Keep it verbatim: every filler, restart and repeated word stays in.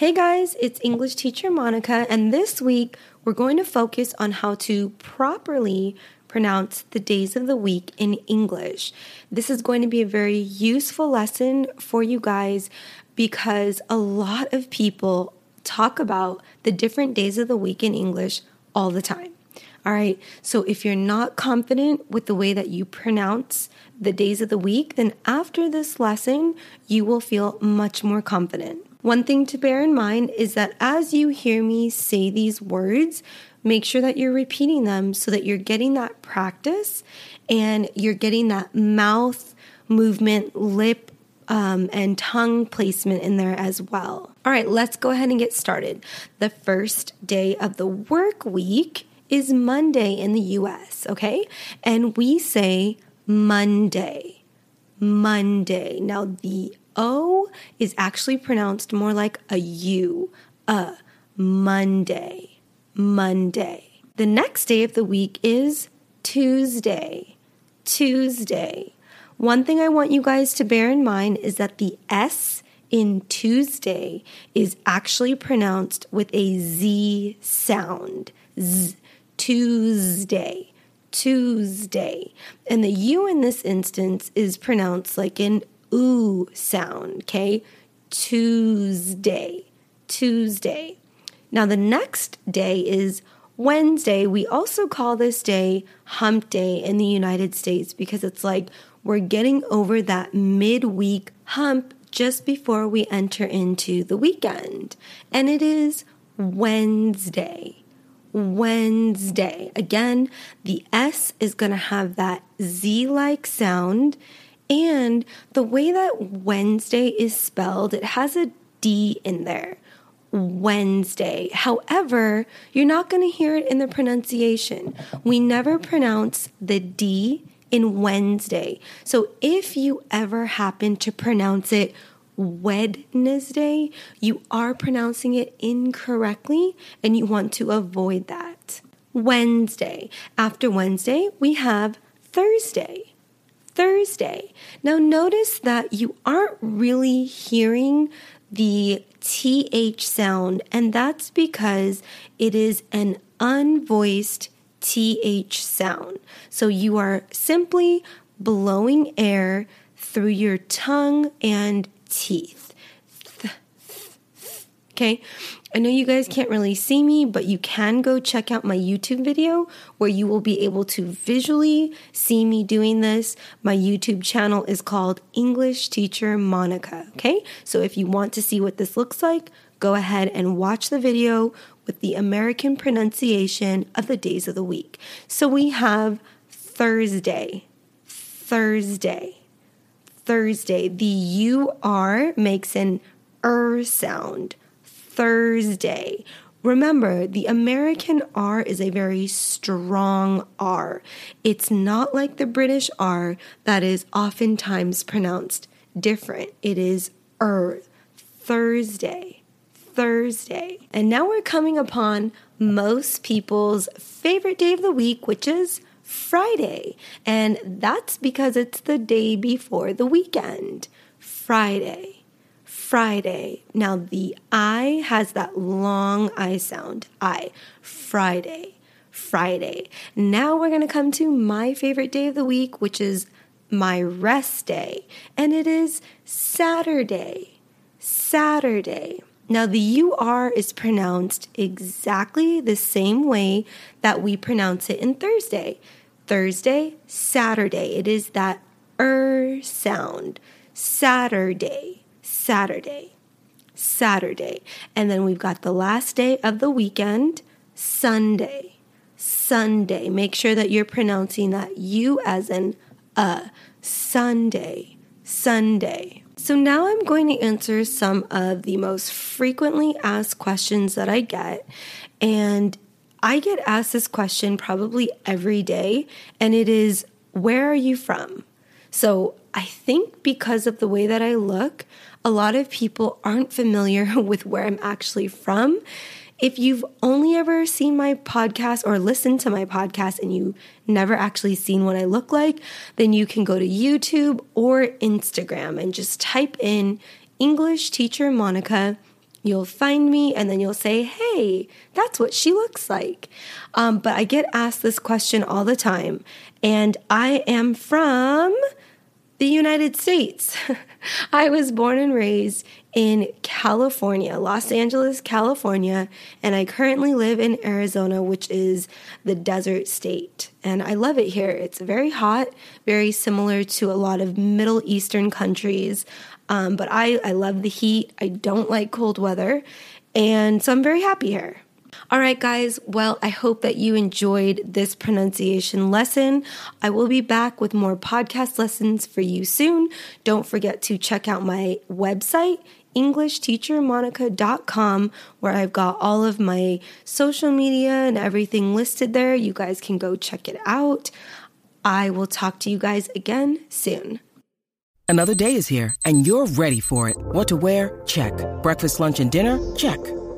Hey guys, it's English Teacher Monica, and this week we're going to focus on how to properly pronounce the days of the week in English. This is going to be a very useful lesson for you guys because a lot of people talk about the different days of the week in English all the time. All right, so if you're not confident with the way that you pronounce the days of the week, then after this lesson, you will feel much more confident. One thing to bear in mind is that as you hear me say these words, make sure that you're repeating them so that you're getting that practice and you're getting that mouth movement, lip, um, and tongue placement in there as well. All right, let's go ahead and get started. The first day of the work week is Monday in the U S, okay? And we say Monday, Monday. Now, the O is actually pronounced more like a U, uh, Monday, Monday. The next day of the week is Tuesday, Tuesday. One thing I want you guys to bear in mind is that the S in Tuesday is actually pronounced with a Z sound, Z, Tuesday, Tuesday. And the U in this instance is pronounced like an ooh sound, okay? Tuesday, Tuesday. Now the next day is Wednesday. We also call this day hump day in the United States because it's like we're getting over that midweek hump just before we enter into the weekend. And it is Wednesday, Wednesday. Again, the S is going to have that Z-like sound. And the way that Wednesday is spelled, it has a D in there, Wednesday. However, you're not going to hear it in the pronunciation. We never pronounce the D in Wednesday. So if you ever happen to pronounce it Wednesday, you are pronouncing it incorrectly and you want to avoid that. Wednesday. After Wednesday, we have Thursday. Thursday. Now notice that you aren't really hearing the T H sound, and that's because it is an unvoiced T H sound. So you are simply blowing air through your tongue and teeth. Th- th- th- okay? I know you guys can't really see me, but you can go check out my YouTube video where you will be able to visually see me doing this. My YouTube channel is called English Teacher Monica, okay? So if you want to see what this looks like, go ahead and watch the video with the American pronunciation of the days of the week. So we have Thursday, Thursday, Thursday. The U R makes an er sound. Thursday. Remember, the American R is a very strong R. It's not like the British R that is oftentimes pronounced different. It is er. Thursday. Thursday. And now we're coming upon most people's favorite day of the week, which is Friday. And that's because it's the day before the weekend. Friday. Friday. Now the I has that long I sound. I. Friday. Friday. Now we're going to come to my favorite day of the week, which is my rest day. And it is Saturday. Saturday. Now the U R is pronounced exactly the same way that we pronounce it in Thursday. Thursday, Saturday. It is that er sound. Saturday. Saturday, Saturday. And then we've got the last day of the weekend, Sunday, Sunday. Make sure that you're pronouncing that U as an uh, Sunday, Sunday. So now I'm going to answer some of the most frequently asked questions that I get. And I get asked this question probably every day, and it is, where are you from? So I think because of the way that I look, a lot of people aren't familiar with where I'm actually from. If you've only ever seen my podcast or listened to my podcast and you never actually seen what I look like, then you can go to YouTube or Instagram and just type in English Teacher Monica You'll find me and then you'll say, hey, that's what she looks like. Um, but I get asked this question all the time. And I am from the United States. I was born and raised in California, Los Angeles, California. And I currently live in Arizona, which is the desert state. And I love it here. It's very hot, very similar to a lot of Middle Eastern countries. Um, but I, I love the heat. I don't like cold weather. And so I'm very happy here. All right, guys. Well, I hope that you enjoyed this pronunciation lesson. I will be back with more podcast lessons for you soon. Don't forget to check out my website, english teacher monica dot com, where I've got all of my social media and everything listed there. You guys can go check it out. I will talk to you guys again soon. Another day is here, and you're ready for it. What to wear? Check. Breakfast, lunch, and dinner? Check.